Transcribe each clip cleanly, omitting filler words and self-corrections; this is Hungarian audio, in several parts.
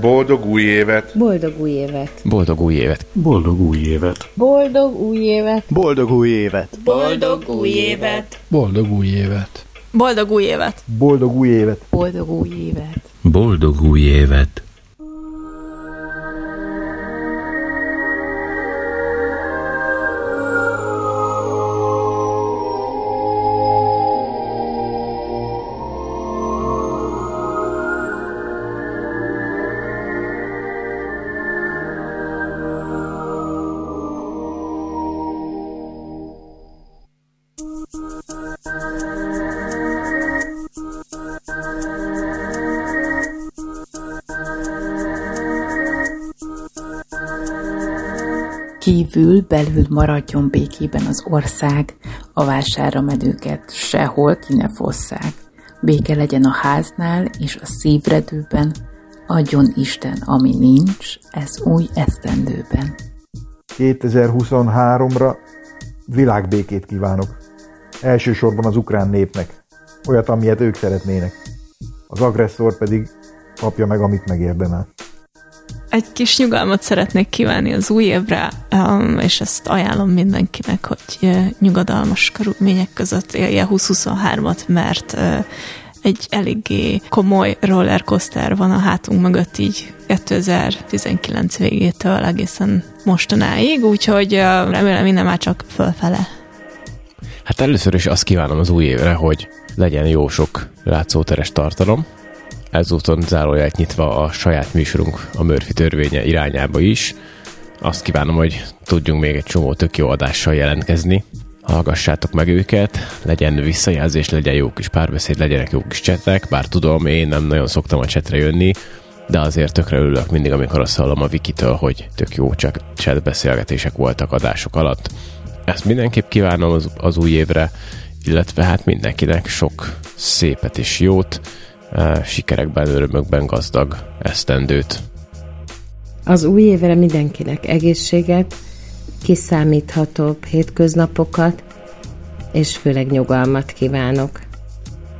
Boldog új évet! Boldog új évet! Boldog új évet! Boldog új évet! Boldog új évet! Boldog új évet! Boldog új évet! Boldog új évet! Boldog új évet! Boldog új évet! Boldog új évet! Boldog új évet! Kívül, belül maradjon békében az ország, a vásárra menőket sehol ki ne fosszák. Béke legyen a háznál és a szívredőben, adjon Isten, ami nincs, ez új esztendőben. 2023-ra világbékét kívánok. Elsősorban az ukrán népnek, olyat, amilyet ők szeretnének. Az agresszor pedig kapja meg, amit megérdemel. Egy kis nyugalmat szeretnék kívánni az új évre, és ezt ajánlom mindenkinek, hogy nyugodalmas körülmények között élje 2023-at, mert egy eléggé komoly rollercoaster van a hátunk mögött így 2019 végétől egészen mostanáig, úgyhogy remélem innen már csak fölfele. Hát először is azt kívánom az új évre, hogy legyen jó sok látszóteres tartalom. Ezúton záróját nyitva a saját műsorunk, a Murphy törvénye irányába is. Azt kívánom, hogy tudjunk még egy csomó tök jó adással jelentkezni. Hallgassátok meg őket, legyen visszajelzés, legyen jó kis párbeszéd, legyenek jó kis csetek, bár tudom, én nem nagyon szoktam a csetre jönni, de azért tökre örülök mindig, amikor azt hallom a Wikitől, hogy tök jó csak csetbeszélgetések voltak adások alatt. Ezt mindenképp kívánom az új évre, illetve hát mindenkinek sok szépet és jót, sikerekben, örömökben gazdag esztendőt. Az új évre mindenkinek egészséget, kiszámíthatóbb hétköznapokat, és főleg nyugalmat kívánok.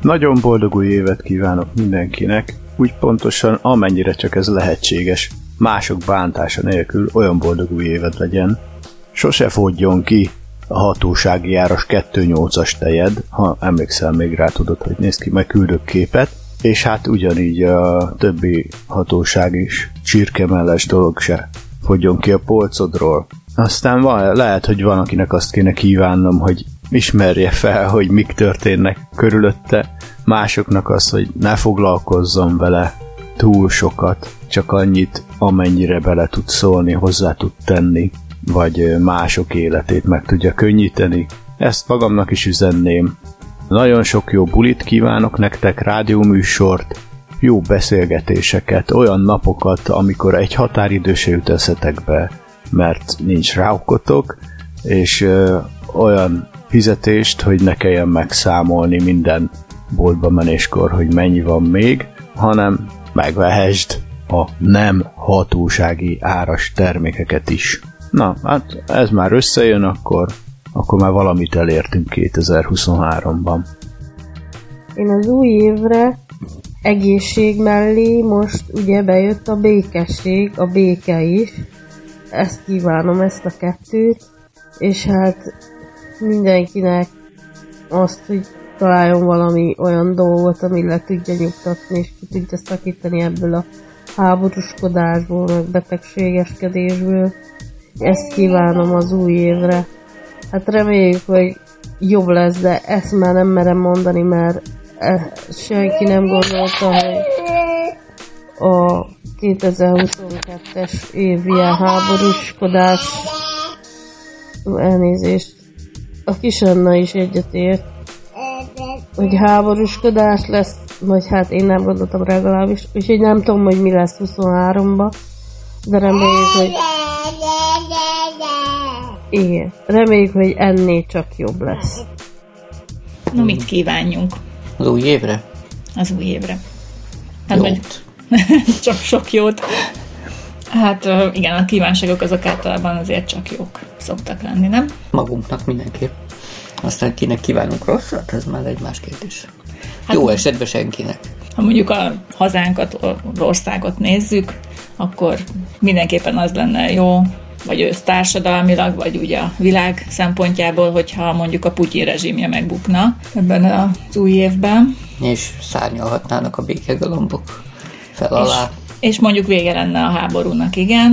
Nagyon boldog új évet kívánok mindenkinek, úgy pontosan amennyire csak ez lehetséges. Mások bántása nélkül olyan boldog új évet legyen. Sose fogyjon ki a hatósági áras 2.8-as tejed, ha emlékszel még rá tudod, hogy néz ki, majd küldök képet. És hát ugyanígy a többi hatóság is csirkemelles dolog se fogyjon ki a polcodról. Aztán lehet, hogy van, akinek azt kéne kívánnom, hogy ismerje fel, hogy mik történnek körülötte. Másoknak az, hogy ne foglalkozzon vele túl sokat, csak annyit, amennyire bele tud szólni, hozzá tud tenni, vagy mások életét meg tudja könnyíteni. Ezt magamnak is üzenném. Nagyon sok jó bulit kívánok nektek, rádióműsort, jó beszélgetéseket, olyan napokat, amikor egy határidő se jut eszetekbe, mert nincs ráokotok, és olyan fizetést, hogy ne kelljen megszámolni minden boltba menéskor, hogy mennyi van még, hanem megvehesd a nem hatósági áras termékeket is. Na, hát ez már összejön, akkor már valamit elértünk 2023-ban. Én az új évre egészség mellé most ugye bejött a békesség, a béke is. Ezt kívánom, ezt a kettőt. És hát mindenkinek azt, hogy találjon valami olyan dolgot, amit le tudja nyugtatni, és ki tudja szakítani ebből a háborúskodásból, meg betegségeskedésből. Ezt kívánom az új évre. Hát reméljük, hogy jobb lesz, de ezt már nem merem mondani, mert senki nem gondolta, hogy a 2022-es év ilyen háborúskodás, elnézést, a kis Anna is egyetért, hogy háborúskodás lesz, vagy hát én nem gondoltam legalábbis, és így nem tudom, hogy mi lesz 23-ban, de reméljük, hogy igen, reméljük, hogy ennél csak jobb lesz. Na, mit kívánjunk? Az új évre? Az új évre. Hát jót. Csak sok jót. Hát igen, a kívánságok azok általában azért csak jók szoktak lenni, nem? Magunknak mindenképp. Aztán kinek kívánunk rosszat, ez már egy más kérdés. Hát, jó esetben senkinek. Ha mondjuk a hazánkat, országot nézzük, akkor mindenképpen az lenne jó, vagy ősz társadalmilag, vagy ugye a világ szempontjából, hogyha mondjuk a Putyin rezsimje megbukna ebben az új évben. És szárnyalhatnának a békegalombok fel alá. És mondjuk vége lenne a háborúnak, igen.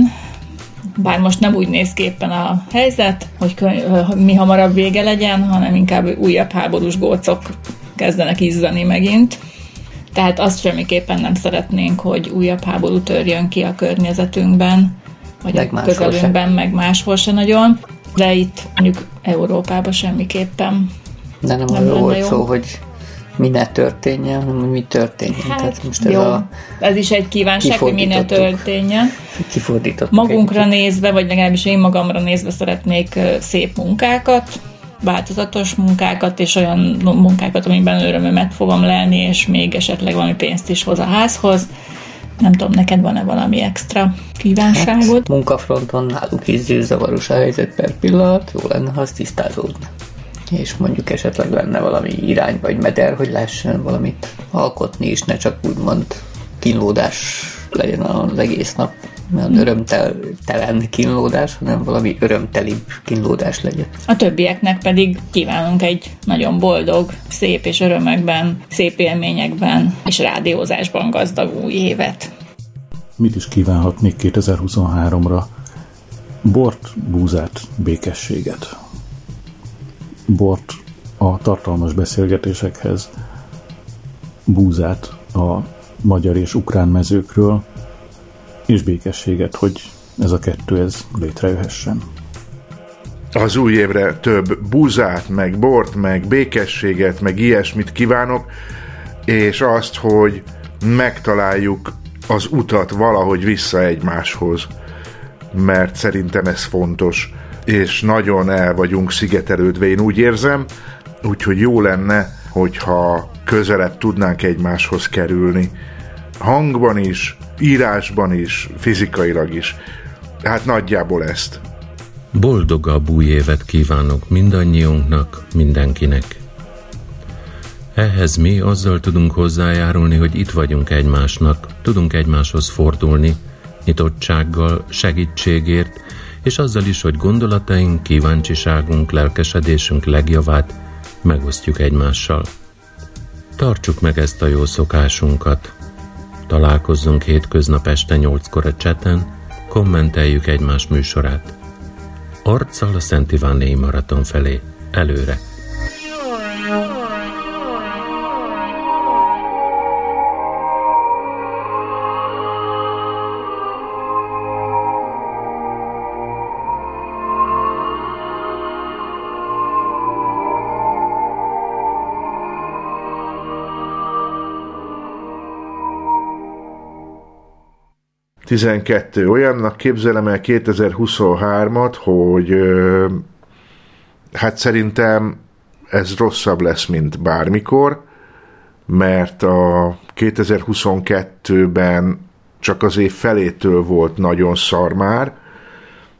Bár most nem úgy néz ki éppen a helyzet, hogy mi hamarabb vége legyen, hanem inkább újabb háborús gócok kezdenek izzani megint. Tehát azt semmiképpen nem szeretnénk, hogy újabb háború törjön ki a környezetünkben, vagy meg a közelünkben, meg máshol se nagyon. De itt mondjuk Európában semmiképpen. De nem arról volt szó, hogy minél történjen, hanem hogy mi történjen. Hát, tehát most jó. Ez is egy kívánság, hogy minél történjen. Magunkra nézve, vagy legalábbis én magamra nézve szeretnék szép munkákat, változatos munkákat, és olyan munkákat, amiben örömömet fogom lelni, és még esetleg valami pénzt is hoz a házhoz. Nem tudom, neked van-e valami extra kívánságod? Hát, munkafronton náluk is zűrzavaros a helyzet per pillanat, jó lenne, ha az tisztázódna. És mondjuk esetleg lenne valami irány vagy meder, hogy lehessen valamit alkotni, és ne csak úgymond kínlódás legyen az egész nap. Mert örömtelen kínlódás, hanem valami örömtelibb kínlódás legyen. A többieknek pedig kívánunk egy nagyon boldog, szép és örömekben, szép élményekben és rádiózásban gazdag új évet. Mit is kívánhatnék 2023-ra? Bort, búzát, békességet. Bort a tartalmas beszélgetésekhez, búzát a magyar és ukrán mezőkről, és békességet, hogy ez a kettő ez létrejöhessen. Az új évre több búzát, meg bort, meg békességet, meg ilyesmit kívánok, és azt, hogy megtaláljuk az utat valahogy vissza egymáshoz, mert szerintem ez fontos, és nagyon el vagyunk szigetelődve, én úgy érzem, úgyhogy jó lenne, hogyha közelebb tudnánk egymáshoz kerülni. Hangban is, írásban is, fizikailag is. Hát nagyjából ezt. Boldogabb új évet kívánok mindannyiunknak, mindenkinek. Ehhez mi azzal tudunk hozzájárulni, hogy itt vagyunk egymásnak, tudunk egymáshoz fordulni, nyitottsággal, segítségért, és azzal is, hogy gondolataink, kíváncsiságunk, lelkesedésünk legjavát megosztjuk egymással. Tartsuk meg ezt a jó szokásunkat. Találkozzunk hétköznap este 8-kor a cseten, kommenteljük egymás műsorát. Arccal a Szentivánéji maraton felé. Előre! Olyannak képzelem el 2023-at, hogy hát szerintem ez rosszabb lesz, mint bármikor, mert a 2022-ben csak az év felétől volt nagyon szar már,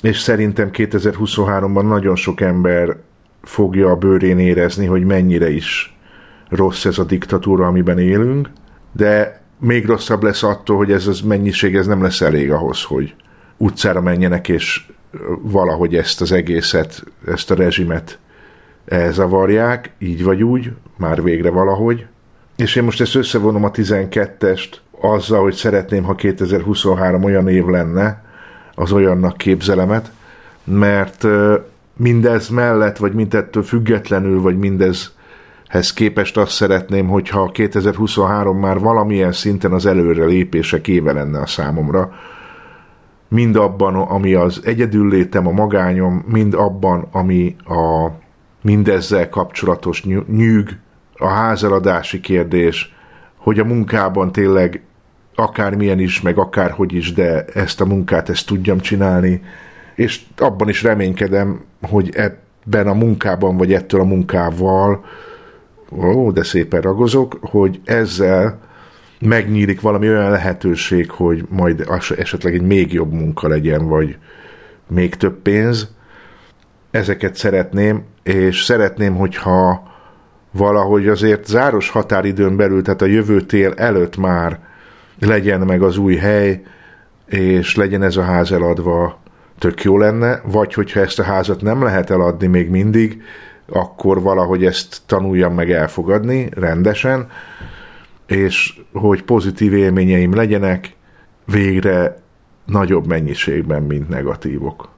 és szerintem 2023-ban nagyon sok ember fogja a bőrén érezni, hogy mennyire is rossz ez a diktatúra, amiben élünk, de még rosszabb lesz attól, hogy ez az mennyiség ez nem lesz elég ahhoz, hogy utcára menjenek, és valahogy ezt az egészet, ezt a rezsimet elzavarják, így vagy úgy, már végre valahogy. És én most ezt összevonom a 12-est azzal, hogy szeretném, ha 2023 olyan év lenne, az olyannak képzelemet, mert mindez mellett, vagy mindettől függetlenül, vagy mindez ehhez képest azt szeretném, hogyha 2023 már valamilyen szinten az előrelépések éve lenne a számomra. Mind abban, ami az egyedüllétem, a magányom, mind abban, ami a mindezzel kapcsolatos nyűg, a házeladási kérdés, hogy a munkában tényleg akármilyen is, meg akárhogy is, de ezt a munkát, ezt tudjam csinálni. És abban is reménykedem, hogy ebben a munkában, vagy ettől a munkával de szépen ragozok, hogy ezzel megnyílik valami olyan lehetőség, hogy majd esetleg egy még jobb munka legyen, vagy még több pénz. Ezeket szeretném, és szeretném, hogyha valahogy azért záros határidőn belül, tehát a jövő tél előtt már legyen meg az új hely, és legyen ez a ház eladva, tök jó lenne, vagy hogyha ezt a házat nem lehet eladni még mindig, akkor valahogy ezt tanuljam meg elfogadni rendesen, és hogy pozitív élményeim legyenek végre nagyobb mennyiségben, mint negatívok.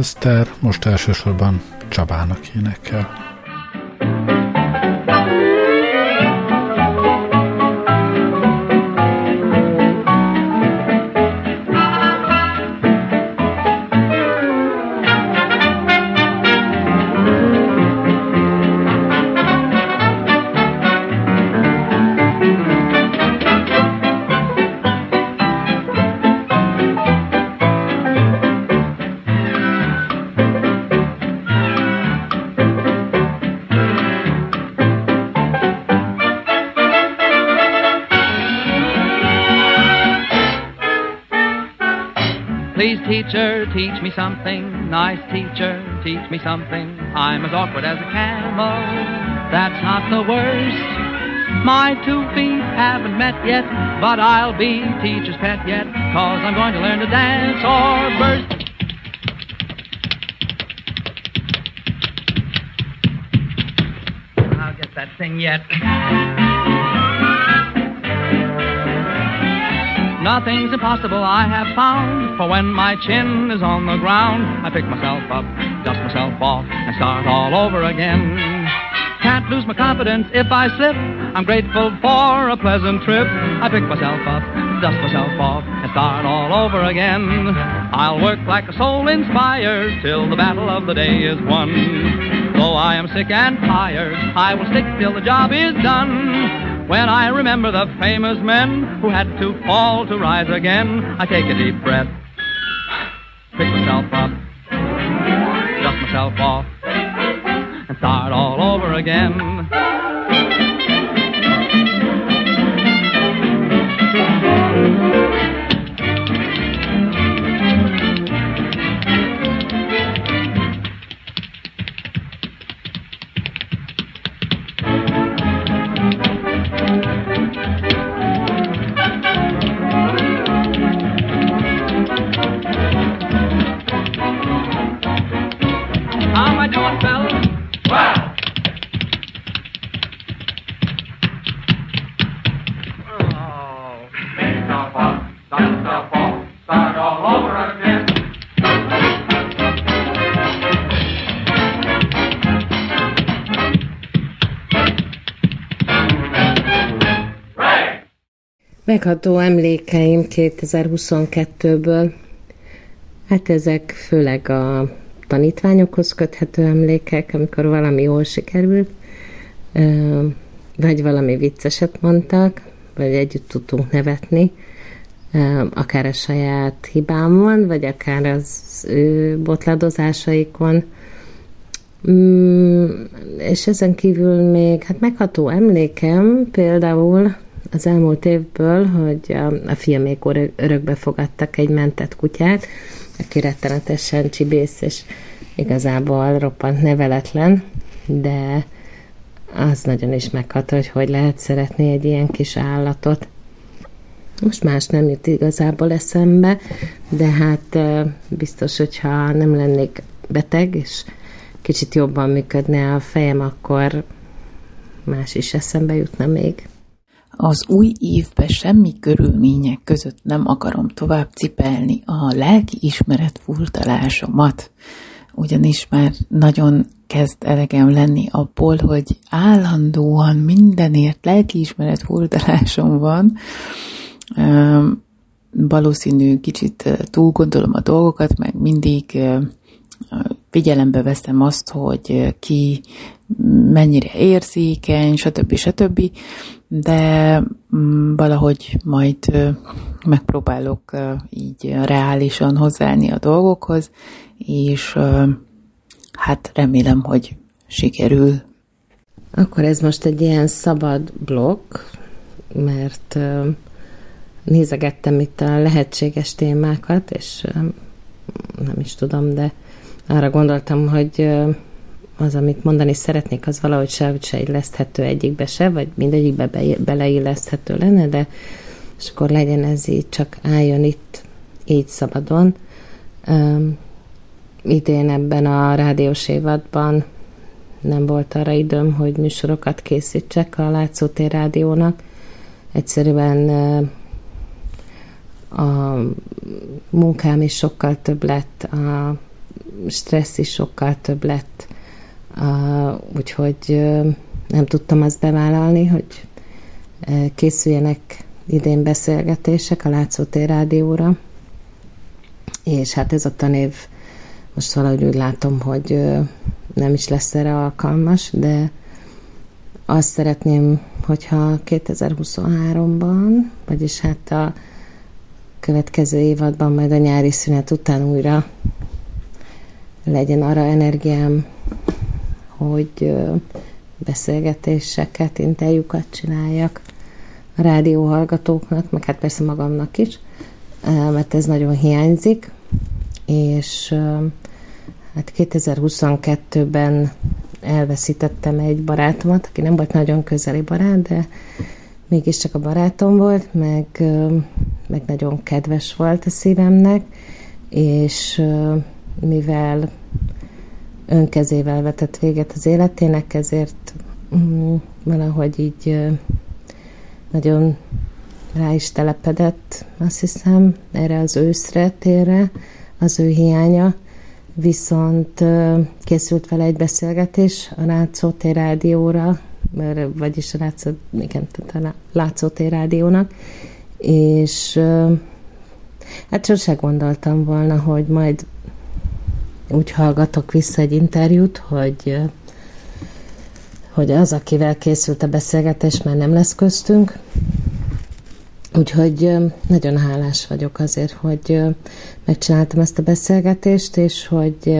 Aztán most elsősorban Csabának énekel. Teacher, teach me something. Nice teacher, teach me something. I'm as awkward as a camel. That's not the worst. My 2 feet haven't met yet, but I'll be teacher's pet yet, 'cause I'm going to learn to dance or burst. I'll get that thing yet. Nothing's impossible I have found, for when my chin is on the ground, I pick myself up, dust myself off, and start all over again. Can't lose my confidence if I slip, I'm grateful for a pleasant trip. I pick myself up, dust myself off, and start all over again. I'll work like a soul inspires till the battle of the day is won. Though I am sick and tired, I will stick till the job is done. When I remember the famous men who had to fall to rise again, I take a deep breath, pick myself up, dust myself off, and start all over again. Megható emlékeim 2022-ből, hát ezek főleg a tanítványokhoz köthető emlékek, amikor valami jól sikerült, vagy valami vicceset mondtak, vagy együtt tudtunk nevetni, akár a saját hibámon, vagy akár az ő botladozásaikon. És ezen kívül még hát megható emlékem például az elmúlt évből, hogy a fiamék örökbe fogadtak egy mentett kutyát, aki rettenetesen csibész, és igazából roppant neveletlen, de az nagyon is megható, hogy lehet szeretni egy ilyen kis állatot. Most más nem jut igazából eszembe, de hát biztos, hogyha nem lennék beteg, és kicsit jobban működne a fejem, akkor más is eszembe jutna még. Az új évbe semmi körülmények között nem akarom tovább cipelni a lelkiismeret furdalásomat, ugyanis már nagyon kezd elegem lenni abból, hogy állandóan mindenért lelkiismeret furdalásom van. Valószínű kicsit túlgondolom a dolgokat, meg mindig figyelembe veszem azt, hogy ki mennyire érzékeny, stb. De valahogy majd megpróbálok így reálisan hozzáállni a dolgokhoz, és hát remélem, hogy sikerül. Akkor ez most egy ilyen szabad blokk, mert nézegettem itt a lehetséges témákat, és nem is tudom, de arra gondoltam, hogy az, amit mondani szeretnék, az valahogy se illeszthető egyikbe se, vagy mindegyikbe beleilleszthető lenne, de és akkor legyen ez így, csak álljon itt, így szabadon. Idén ebben a rádiós évadban nem volt arra időm, hogy műsorokat készítsek a Látszótér Rádiónak. Egyszerűen a munkám is sokkal több lett, a stressz is sokkal több lett, úgyhogy nem tudtam azt bevállalni, hogy készüljenek idén beszélgetések a Látszótér Rádióra, és hát ez a tanév most valahogy úgy látom, hogy nem is lesz erre alkalmas, de azt szeretném, hogyha 2023-ban, vagyis hát a következő évadban, majd a nyári szünet után újra legyen arra energiám, hogy beszélgetéseket, interjúkat csináljak a rádió hallgatóknak, meg hát persze magamnak is, mert ez nagyon hiányzik, és hát 2022-ben elveszítettem egy barátomat, aki nem volt nagyon közeli barát, de mégiscsak a barátom volt, meg nagyon kedves volt a szívemnek, és mivel önkezével vetett véget az életének, ezért valahogy így nagyon rá is telepedett, azt hiszem, erre az őszre, térre, az ő hiánya, viszont készült vele egy beszélgetés a Látszótér Rádióra vagyis a Látszótér Rádiónak, és hát sose gondoltam volna, hogy majd úgy hallgatok vissza egy interjút, hogy az, akivel készült a beszélgetés, már nem lesz köztünk. Úgyhogy nagyon hálás vagyok azért, hogy megcsináltam ezt a beszélgetést, és hogy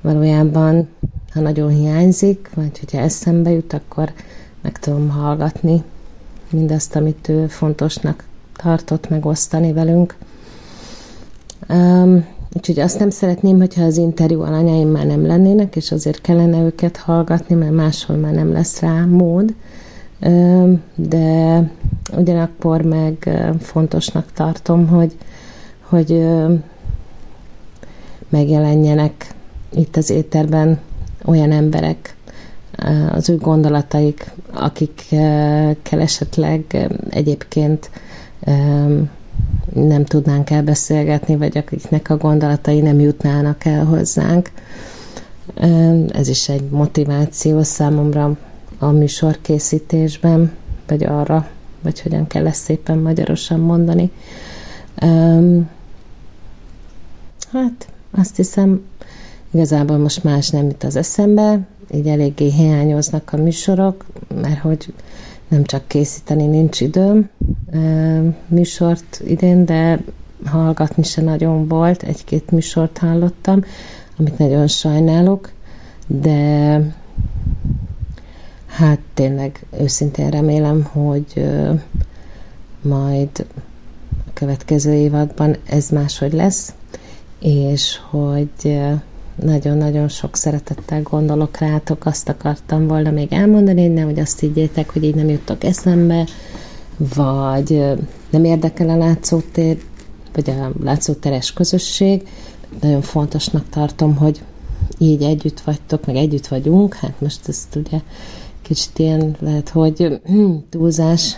valójában, ha nagyon hiányzik, vagy hogyha eszembe jut, akkor meg tudom hallgatni mindazt, amit ő fontosnak tartott megosztani velünk. Úgyhogy azt nem szeretném, hogyha az interjú alanyaim már nem lennének, és azért kellene őket hallgatni, mert máshol már nem lesz rá mód. De ugyanakkor meg fontosnak tartom, hogy megjelenjenek itt az éterben olyan emberek, az ő gondolataik, akikkel esetleg egyébként nem tudnánk elbeszélgetni, vagy akiknek a gondolatai nem jutnának el hozzánk. Ez is egy motiváció számomra a műsorkészítésben, vagy arra, vagy hogyan kell ezt szépen magyarosan mondani. Hát azt hiszem, igazából most más nem jut az eszembe, így eléggé hiányoznak a műsorok, mert hogy nem csak készíteni nincs időm műsort idén, de hallgatni se nagyon volt, egy-két műsort hallottam, amit nagyon sajnálok, de hát tényleg őszintén remélem, hogy majd a következő évadban ez máshogy lesz, és hogy nagyon-nagyon sok szeretettel gondolok rátok, azt akartam volna még elmondani, hogy azt higgyétek, hogy így nem juttok eszembe, vagy nem érdekel a látszótér, vagy a látszóteres közösség. Nagyon fontosnak tartom, hogy így együtt vagytok, meg együtt vagyunk. Hát most ezt ugye kicsit ilyen lehet, hogy túlzás,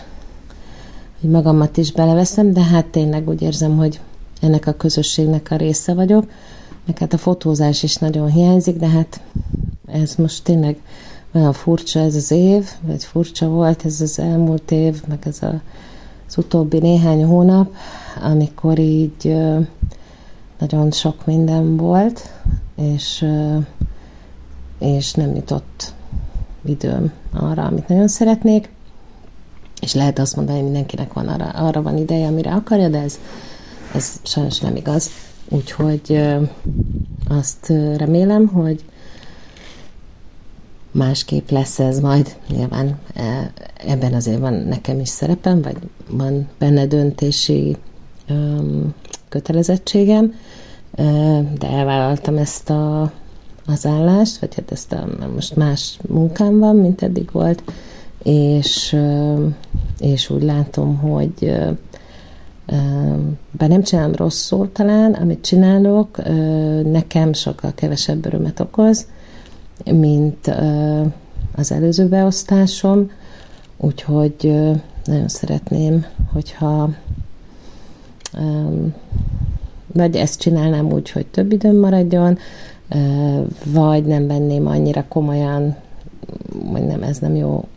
hogy magamat is beleveszem, de hát tényleg úgy érzem, hogy ennek a közösségnek a része vagyok. Meg hát a fotózás is nagyon hiányzik, de hát ez most tényleg olyan furcsa ez az év, vagy furcsa volt ez az elmúlt év, meg ez az utóbbi néhány hónap, amikor így nagyon sok minden volt, és nem jutott időm arra, amit nagyon szeretnék, és lehet azt mondani, hogy mindenkinek van arra van ideje, amire akarja, de ez sajnos nem igaz. Úgyhogy azt remélem, hogy másképp lesz ez majd. Nyilván ebben azért van nekem is szerepem, vagy van benne döntési kötelezettségem, de elvállaltam ezt az állást, vagy hát ezt most más munkám van, mint eddig volt, és úgy látom, hogy bár nem csinálom rosszul talán, amit csinálok, nekem sokkal kevesebb örömet okoz, mint az előző beosztásom, úgyhogy nagyon szeretném, hogyha vagy ezt csinálnám úgy, hogy több időm maradjon, vagy nem venném annyira komolyan, hogy nem, ez nem jó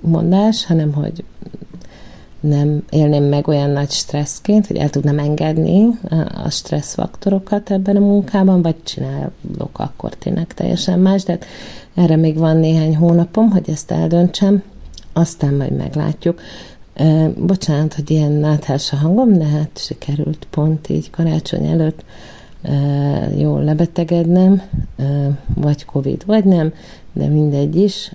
mondás, hanem hogy nem élném meg olyan nagy stresszként, hogy el tudnám engedni a stresszfaktorokat ebben a munkában, vagy csinálok akkor tényleg teljesen más, de erre még van néhány hónapom, hogy ezt eldöntsem, aztán majd meglátjuk. Bocsánat, hogy ilyen náthás a hangom, de hát sikerült pont így karácsony előtt jól lebetegednem, vagy Covid, vagy nem, de mindegy is.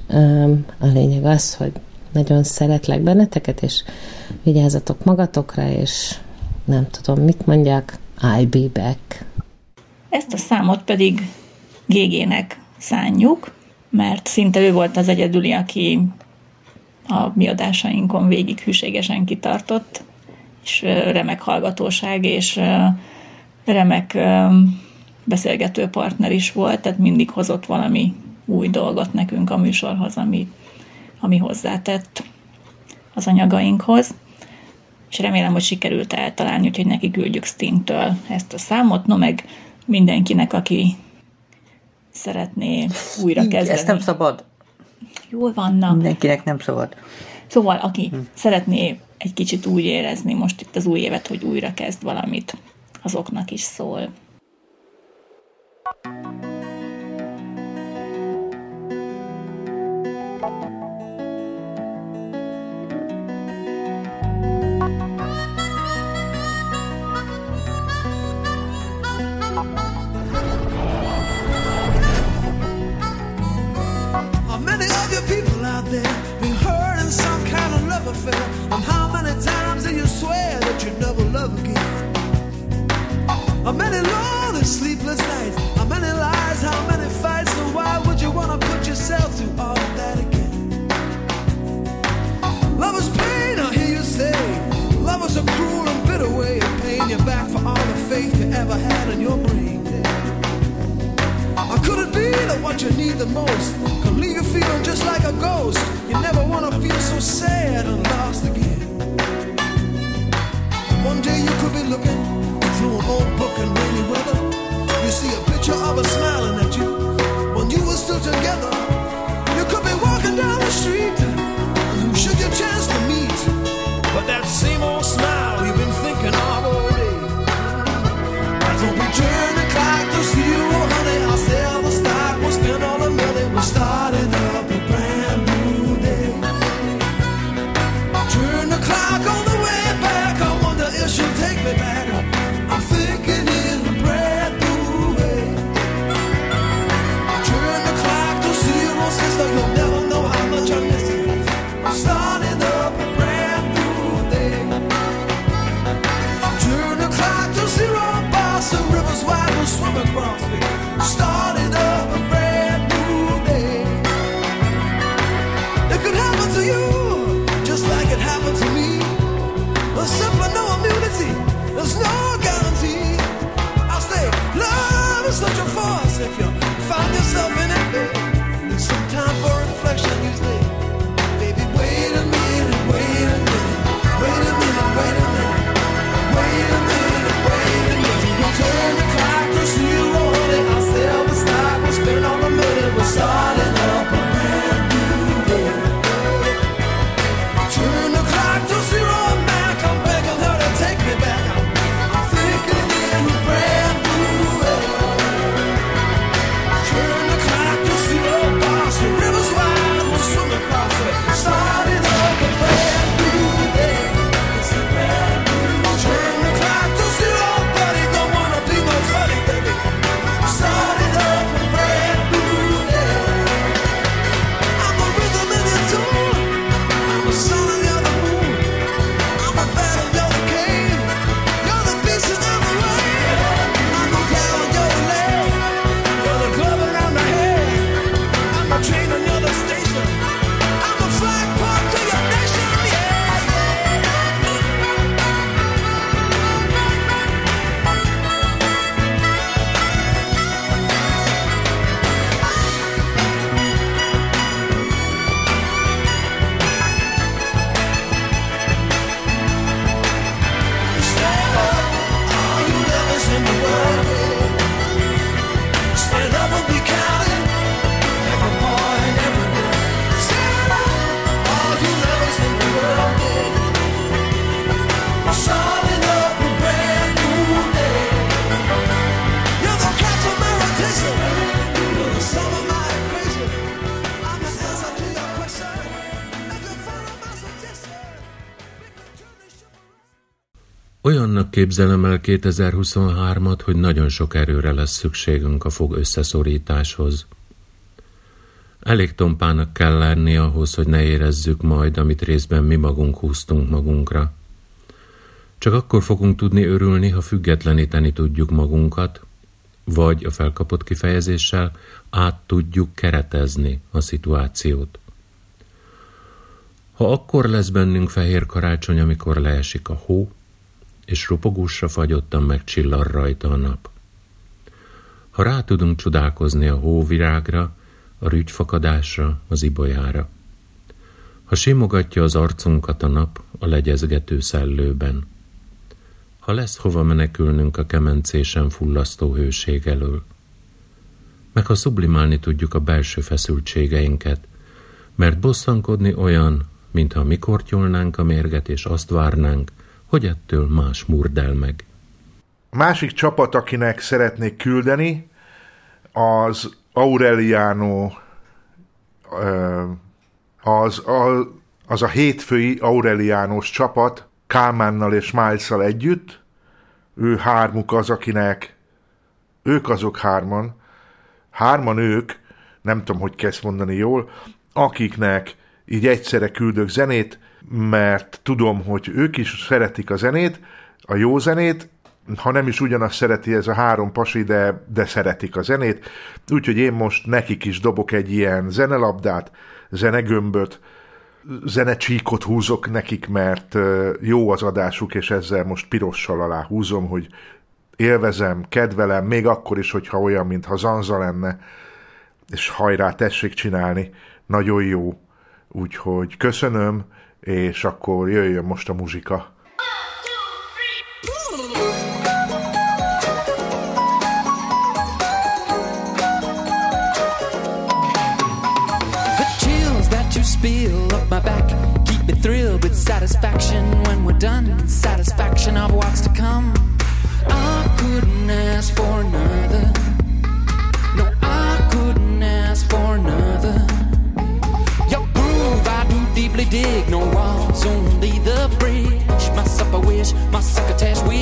A lényeg az, hogy nagyon szeretlek benneteket, és vigyázzatok magatokra, és nem tudom, mit mondják, I'll be back. Ezt a számot pedig GG-nek szánjuk, mert szinte ő volt az egyedüli, aki a mi adásainkon végig hűségesen kitartott, és remek hallgatóság, és remek beszélgető partner is volt, tehát mindig hozott valami új dolgot nekünk a műsorhoz, ami hozzátett az anyagainkhoz, és remélem, hogy sikerült eltalálni, úgyhogy neki küldjük Stingtől ezt a számot, no meg mindenkinek, aki szeretné újra kezdeni. Ezt nem szabad. jól vannak. Mindenkinek nem szabad. Szóval, aki szeretné egy kicsit úgy érezni most itt az új évet, hogy újra kezd valamit, azoknak is szól. And how many times do you swear that you never love again? How many lonely, sleepless nights? How many lies? How many fights? And why would you want to put yourself through all of that again? Love is pain, I hear you say. Love is a cruel and bitter way of paying you back for all the faith you ever had in your brain. Or could it be that what you need the most can leave you feeling just like a ghost? You never want to feel so sad and lost again. One day you could be looking through an old book in rainy weather. You see a picture of us smiling at you when you were still together. You could be walking down the street and who should your chance to meet? But that same old smile you've been thinking of all day. As we turn the clock to see you, oh honey, I'll sell the stock. We'll spend all the money we started up a brand new day. Turn the clock on the way back. I wonder if she'll take me back. I'm thinking in a brand new way. Turn the clock to see you, oh sister. You'll never know how much I miss you. I'm starting up a brand new day. Turn the clock to zero. The rivers wide will swim across me. Started up a brand new day. It could happen to you, just like it happened to me. There's simply no immunity, there's no guarantee. I'll say, love is such a force. If you find yourself in it, babe, there's some time for reflection usually. Baby, wait a minute, wait a minute. Wait a minute, wait a minute. Wait a minute, wait a minute. Turn the clock to zero, honey. I'll sell the stock. We'll spend all the money. We're starting up a brand new day. Turn the clock to zero, I'm back. I'm begging her to take me back. I'm thinking in a brand new way. Turn the clock to zero, boss. The river's wide, we'll swim across it. Starting up a brand new day. It's a brand new day. Turn the clock to zero. Started up a brand new day. I'm a rhythm in your tune. I'm a sun and you're the moon. I'm a battle, you're the cave. You're the pieces of the rain. I'm a cloud and you're the leg. You're the club around the head. I'm a train and you're the station. I'm a flagpole to your nation, Olyannak képzelem el 2023-at, hogy nagyon sok erőre lesz szükségünk a fog összeszorításhoz. Elég tompának kell lenni ahhoz, hogy ne érezzük majd, amit részben mi magunk húztunk magunkra. Csak akkor fogunk tudni örülni, ha függetleníteni tudjuk magunkat, vagy a felkapott kifejezéssel át tudjuk keretezni a szituációt. Ha akkor lesz bennünk fehér karácsony, amikor leesik a hó, és ropogósra fagyottan megcsillan rajta a nap. Ha rá tudunk csodálkozni a hóvirágra, a rügyfakadásra, az ibolyára. Ha simogatja az arcunkat a nap a legyezgető szellőben. Ha lesz hova menekülnünk a kemencésen fullasztó hőség elől. Meg ha szublimálni tudjuk a belső feszültségeinket, mert bosszankodni olyan, mintha mi kortyolnánk a mérget, és azt várnánk, hogy ettől más murdel meg. A másik csapat, akinek szeretnék küldeni, az Aureliano, az a hétfői Aurelianus csapat, Kálmánnal és Májszal együtt. Ő hármuk az, akinek, ők azok hárman ők, nem tudom, hogy kezd mondani jól, akiknek így egyszerre küldök zenét, mert tudom, hogy ők is szeretik a zenét, a jó zenét, ha nem is ugyanazt szereti ez a három pasi, de szeretik a zenét, úgyhogy én most nekik is dobok egy ilyen zenelabdát, zenegömböt, zenecsíkot húzok nekik, mert jó az adásuk, és ezzel most pirossal alá húzom, hogy élvezem, kedvelem, még akkor is, hogyha olyan, mintha zanza lenne, és hajrá, tessék csinálni, nagyon jó. Úgyhogy köszönöm, és akkor jöjjön most a muzsika. Satisfaction when we're done, satisfaction of what's to come. I couldn't ask for another. No, I couldn't ask for another. Your groove I do deeply dig, no walls, only the bridge. My supper wish, my succotash wish.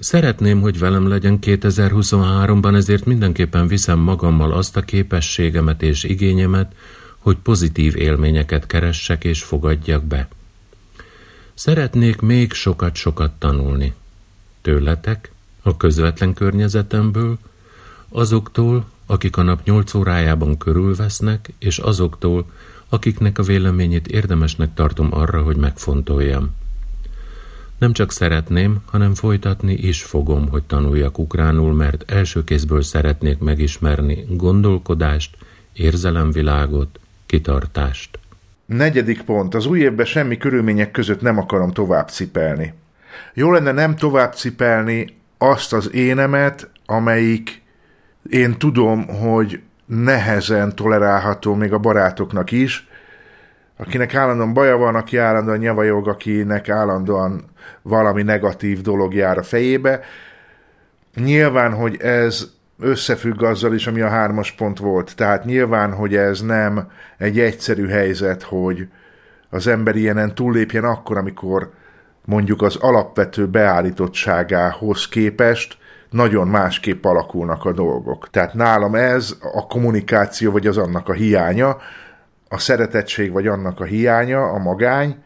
Szeretném, hogy velem legyen 2023-ban, ezért mindenképpen viszem magammal azt a képességemet és igényemet, hogy pozitív élményeket keressek és fogadjak be. Szeretnék még sokat-sokat tanulni. Tőletek, a közvetlen környezetemből, azoktól, akik a nap 8 órájában körülvesznek, és azoktól, akiknek a véleményét érdemesnek tartom arra, hogy megfontoljam. Nem csak szeretném, hanem folytatni is fogom, hogy tanuljak ukránul, mert első kézből szeretnék megismerni gondolkodást, érzelemvilágot, kitartást. 4. pont. Az új évben semmi körülmények között nem akarom tovább cipelni. Jó lenne nem tovább cipelni azt az énemet, amelyik én tudom, hogy nehezen tolerálható még a barátoknak is, akinek állandóan baja van, aki állandóan nyavajog, akinek állandóan valami negatív dolog jár a fejébe. Nyilván, hogy ez összefügg azzal is, ami a 3. pont volt. Tehát nyilván, hogy ez nem egy egyszerű helyzet, hogy az ember ilyenen túllépjen akkor, amikor mondjuk az alapvető beállítottságához képest nagyon másképp alakulnak a dolgok. Tehát nálam ez a kommunikáció, vagy az annak a hiánya, a szeretettség, vagy annak a hiánya, a magány,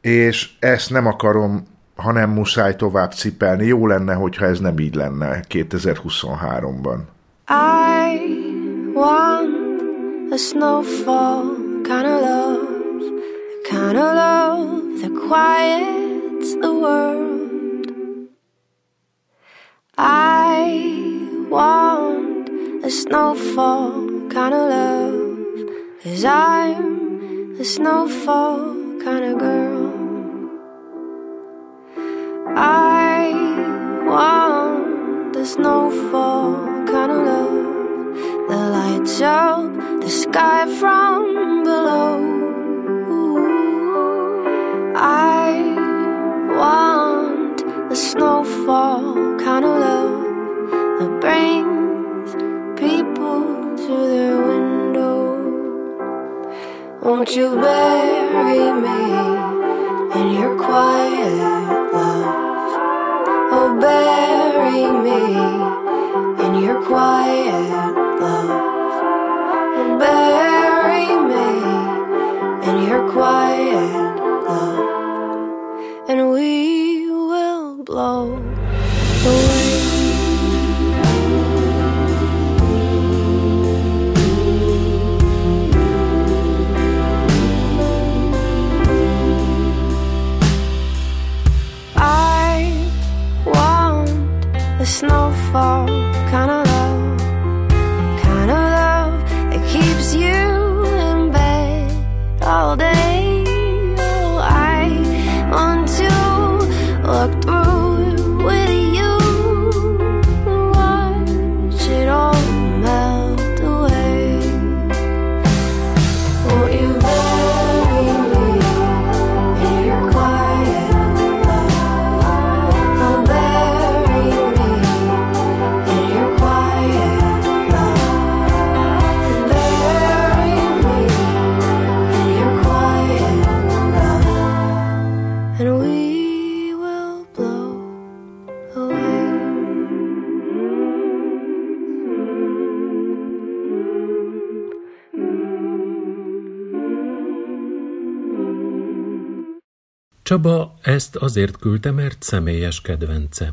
és ezt nem akarom, ha nem muszáj tovább cipelni. Jó lenne, hogyha ez nem így lenne 2023-ban. I want a snowfall kind of love that quiets the world. I want a snowfall kind of love, 'cause I'm a snowfall kind of girl. I want the snowfall kind of love that lights up the sky from below. I want the snowfall kind of love that brings people to their window. Won't you bury me in your quiet love? Oh, bury me in your quiet love. Oh, bury me in your quiet love. And we will blow the wind. Snowfall kind of love that keeps you in bed all day. Oh, I want to look through it with you and watch it all melt away. Won't you bury me in your quiet love? I'll bury me. Csaba ezt azért küldte, mert személyes kedvence.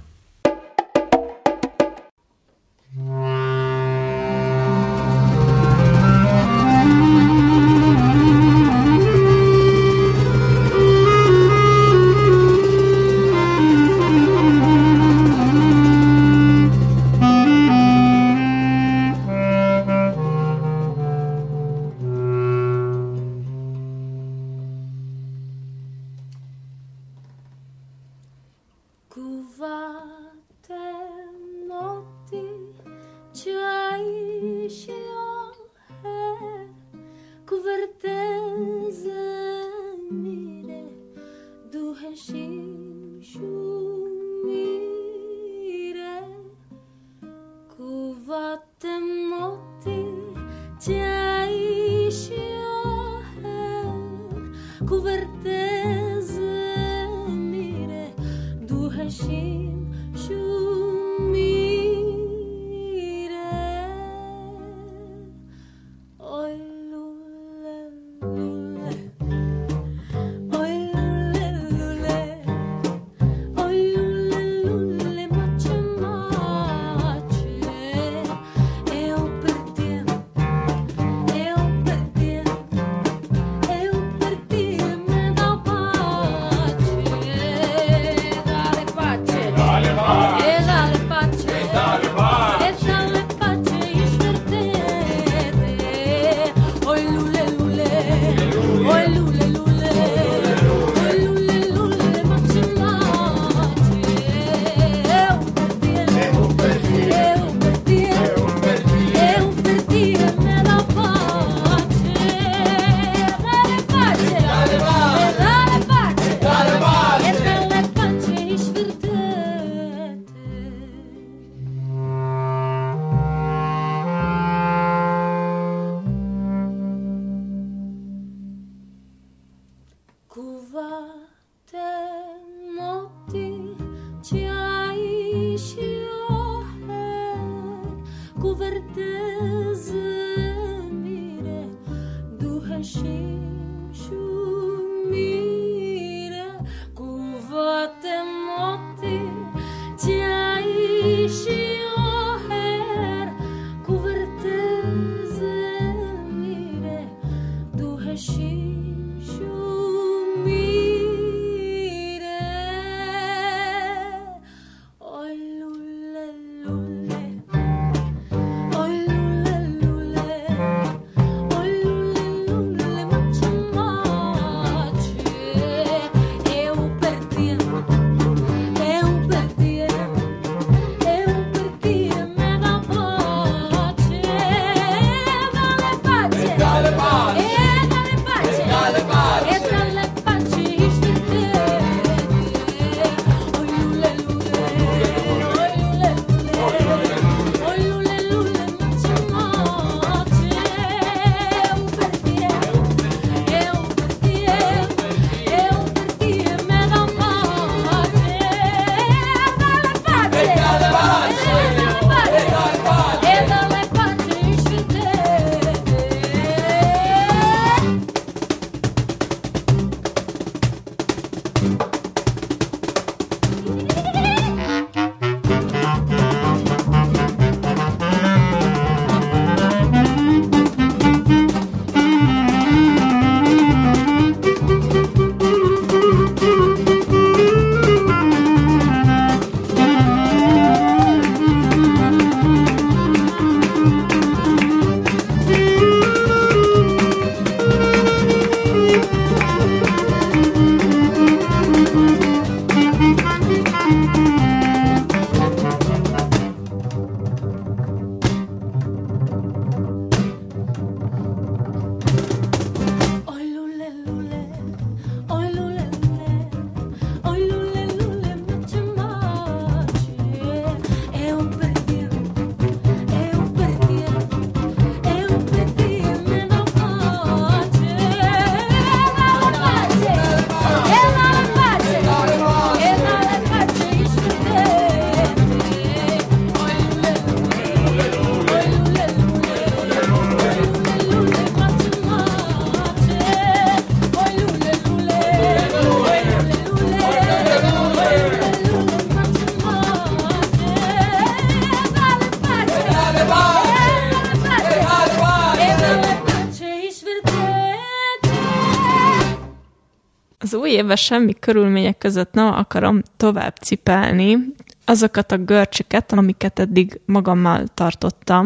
új évben semmi körülmények között nem akarom tovább cipelni azokat a görcsöket, amiket eddig magammal tartottam.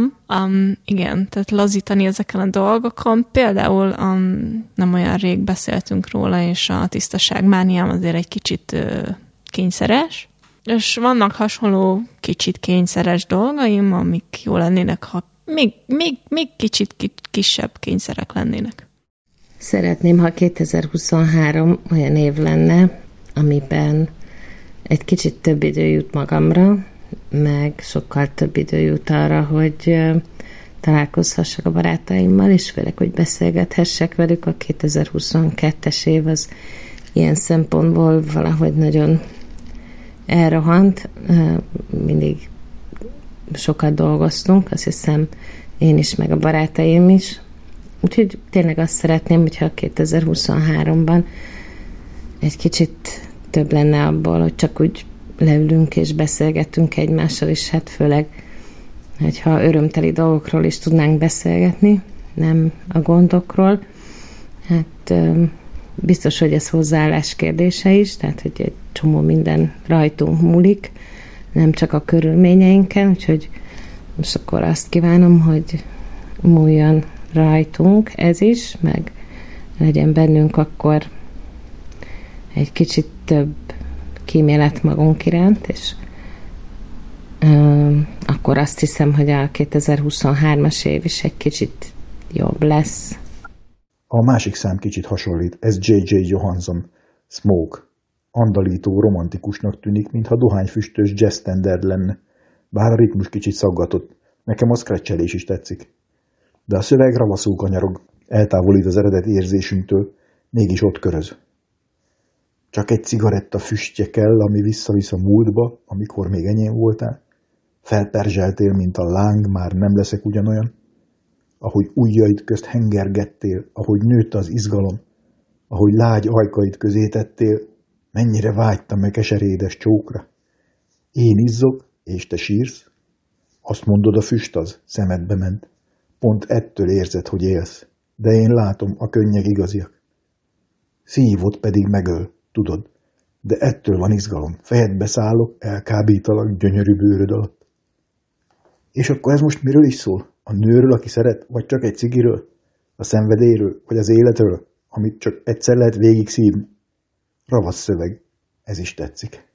Igen, tehát lazítani ezeken a dolgokon. Például nem olyan rég beszéltünk róla, és a tisztaságmániám azért egy kicsit kényszeres. És vannak hasonló kicsit kényszeres dolgaim, amik jó lennének, ha még kicsit kisebb kényszerek lennének. Szeretném, ha 2023 olyan év lenne, amiben egy kicsit több idő jut magamra, meg sokkal több idő jut arra, hogy találkozhassak a barátaimmal, és főleg, hogy beszélgethessek velük. A 2022-es év az ilyen szempontból valahogy nagyon elrohant. Mindig sokat dolgoztunk, azt hiszem én is, meg a barátaim is. Úgyhogy tényleg azt szeretném, hogyha 2023-ban egy kicsit több lenne abból, hogy csak úgy leülünk és beszélgetünk egymással, és hát főleg, hogyha örömteli dolgokról is tudnánk beszélgetni, nem a gondokról. Hát biztos, hogy ez hozzáállás kérdése is, tehát, hogy egy csomó minden rajtunk múlik, nem csak a körülményeinken, úgyhogy most akkor azt kívánom, hogy múljon rajtunk ez is, meg legyen bennünk akkor egy kicsit több kímélet magunk iránt, és akkor azt hiszem, hogy a 2023-as év is egy kicsit jobb lesz. A másik szám kicsit hasonlít, ez J.J. Johansson, Smoke. Andalító, romantikusnak tűnik, mintha dohányfüstös jazz standard lenne, bár a ritmus kicsit szaggatott, nekem a scratchelés is tetszik. De a szöveg ravaszul kanyarog, eltávolít az eredet érzésünktől, mégis ott köröz. Csak egy cigaretta füstje kell, ami visszavisz a múltba, amikor még enyém voltál. Felperzseltél, mint a láng, már nem leszek ugyanolyan. Ahogy ujjaid közt hengergettél, ahogy nőtt az izgalom, ahogy lágy ajkaid közé tettél, mennyire vágytam meg keserédes csókra. Én izzog, és te sírsz. Azt mondod, a füst az, szemedbe ment. Pont ettől érzed, hogy élsz, de én látom, a könnyek igaziak. Szívod pedig megöl, tudod, de ettől van izgalom. Fejedbe szállok, elkábítalak gyönyörű bőröd alatt. És akkor ez most miről is szól? A nőről, aki szeret, vagy csak egy cigiről? A szenvedélyről, vagy az életről, amit csak egyszer lehet végig szívni? Ravasz szöveg, ez is tetszik.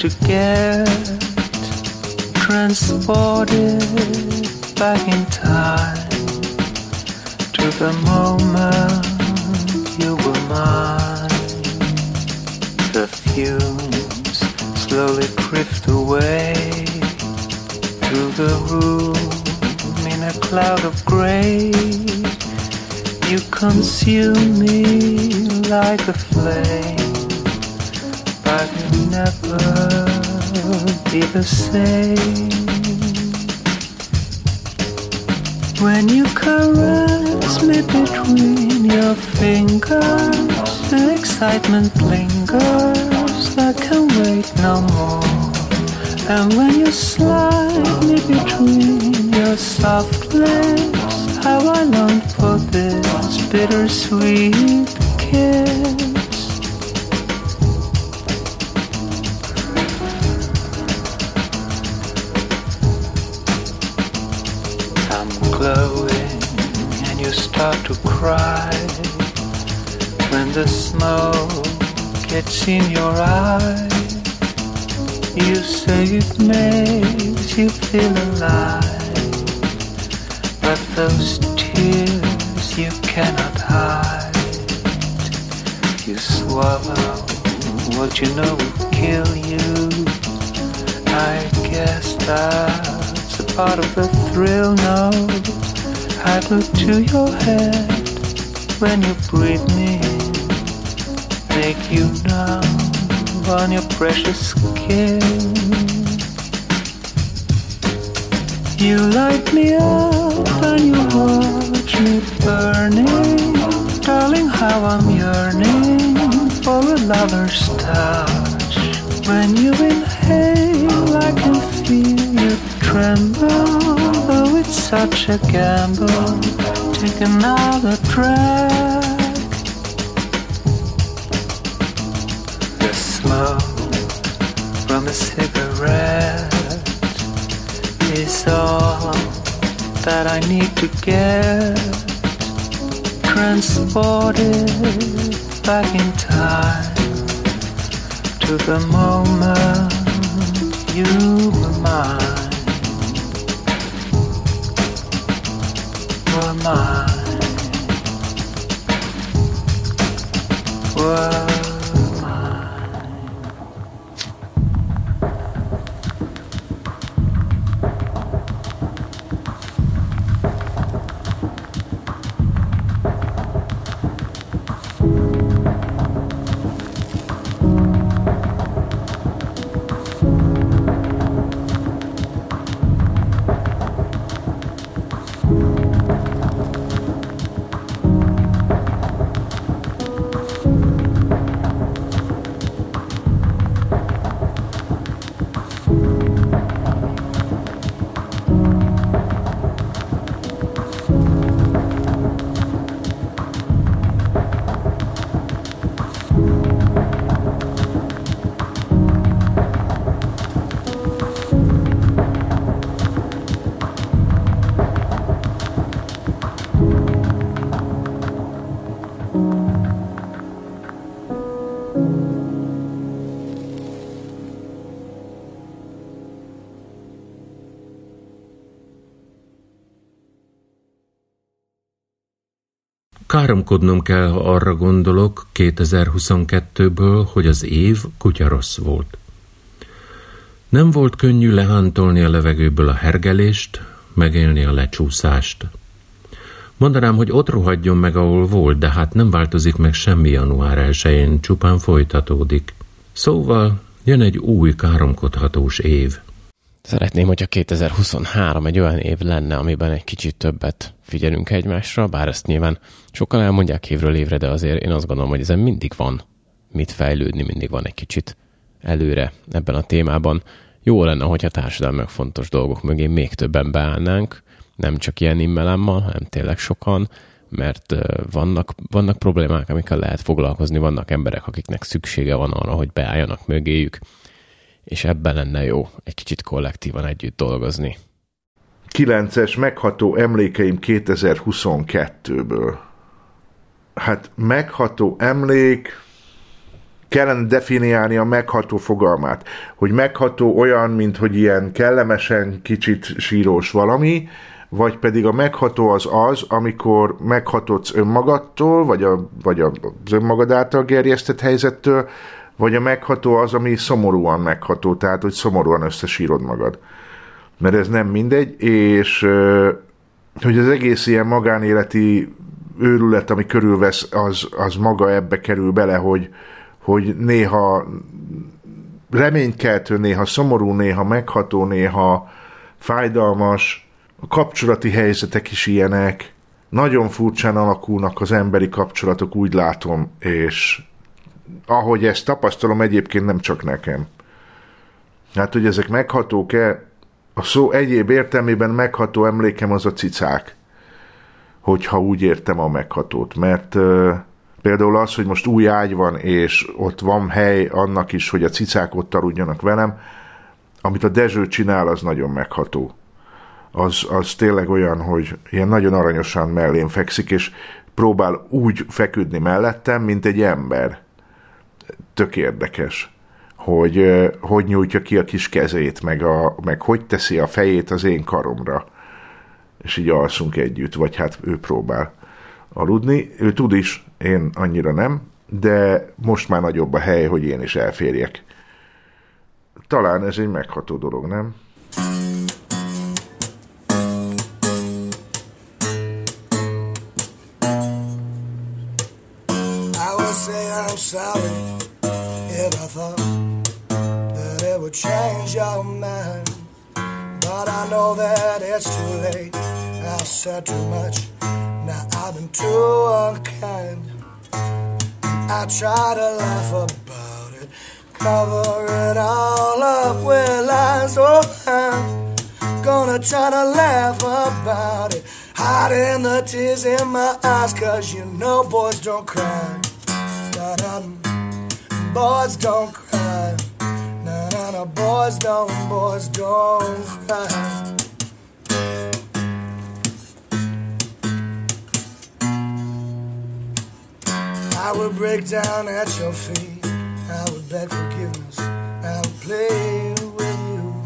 To get transported back in time to the moment you were mine. The fumes slowly drift away through the room in a cloud of grey. You consume me like a flame. I can never be the same. When you caress me between your fingers, the excitement lingers, I can wait no more. And when you slide me between your soft lips, how I long for this bittersweet kiss. Start to cry when the smoke gets in your eye. You say it makes you feel alive, but those tears you cannot hide. You swallow what you know will kill you, I guess that's a part of the thrill now. I look to your head when you breathe me in, make you numb on your precious skin. You light me up and you watch me burning. Darling, how I'm yearning for a lover's touch. When you inhale, I can feel you tremble. Though it's such a gamble, take another track. The smoke from a cigarette is all that I need to get transported back in time to the moment you were mine, were mine, were mine. Káromkodnom kell, ha arra gondolok 2022-ből, hogy az év kutyarossz volt. Nem volt könnyű lehántolni a levegőből a hergelést, megélni a lecsúszást. Mondanám, hogy ott rohadjon meg, ahol volt, de hát nem változik meg semmi január 1-én, csupán folytatódik. Szóval jön egy új káromkodhatós év. Szeretném, hogyha 2023 egy olyan év lenne, amiben egy kicsit többet figyelünk egymásra, bár ezt nyilván sokan elmondják évről évre, de azért én azt gondolom, hogy ezen mindig van mit fejlődni, mindig van egy kicsit előre ebben a témában. Jó lenne, hogyha társadalmilag fontos dolgok mögé még többen beállnánk, nem csak ilyen immelámmal, hanem tényleg sokan, mert vannak problémák, amikkel lehet foglalkozni, vannak emberek, akiknek szüksége van arra, hogy beálljanak mögéjük, és ebben lenne jó egy kicsit kollektívan együtt dolgozni. 9-es megható emlékeim 2022-ből. Hát megható emlék, kellene definiálni a megható fogalmát, hogy megható olyan, mint hogy ilyen kellemesen kicsit sírós valami, vagy pedig a megható az, amikor meghatodsz önmagadtól, vagy az önmagad által gerjesztett helyzettől, vagy a megható az, ami szomorúan megható, tehát hogy szomorúan összesírod magad. Mert ez nem mindegy, és hogy az egész ilyen magánéleti őrület, ami körülvesz, az maga ebbe kerül bele, hogy néha reménykeltő, néha szomorú, néha megható, néha fájdalmas, a kapcsolati helyzetek is ilyenek, nagyon furcsán alakulnak az emberi kapcsolatok, úgy látom, és ahogy ezt tapasztalom egyébként nem csak nekem. Hát, hogy ezek meghatók-e, a szó egyéb értelmében megható emlékem az a cicák, hogyha úgy értem a meghatót. Mert például az, hogy most új ágy van, és ott van hely annak is, hogy a cicák ott aludjanak velem, amit a Dezső csinál, az nagyon megható. Az tényleg olyan, hogy ilyen nagyon aranyosan mellém fekszik, és próbál úgy feküdni mellettem, mint egy ember. Tök érdekes, hogy nyújtja ki a kis kezét, meg hogy teszi a fejét az én karomra. És így alszunk együtt, vagy hát ő próbál aludni. Ő tud is, én annyira nem, de most már nagyobb a hely, hogy én is elférjek. Talán ez egy megható dolog, nem? Change your mind, but I know that it's too late. I said too much, now I've been too unkind. I try to laugh about it, cover it all up with lies. Oh, I'm gonna try to laugh about it, hiding the tears in my eyes, cause you know boys don't cry. Boys don't cry. No, boys don't cry. I would break down at your feet. I would beg forgiveness. I would play with you.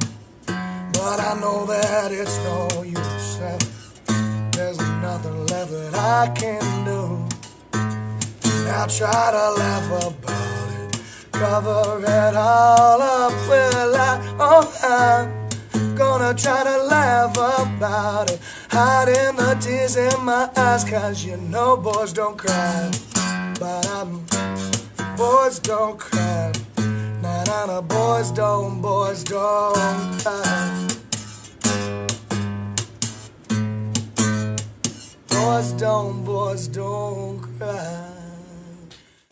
But I know that it's no use. There's nothing left that I can do. Now try to laugh about it. Cover it all up with a lie. Oh, I'm gonna try to laugh about it, hiding the tears in my eyes, cause you know boys don't cry. But I'm, boys don't cry. Nah, nah, nah, boys don't cry. Boys don't cry.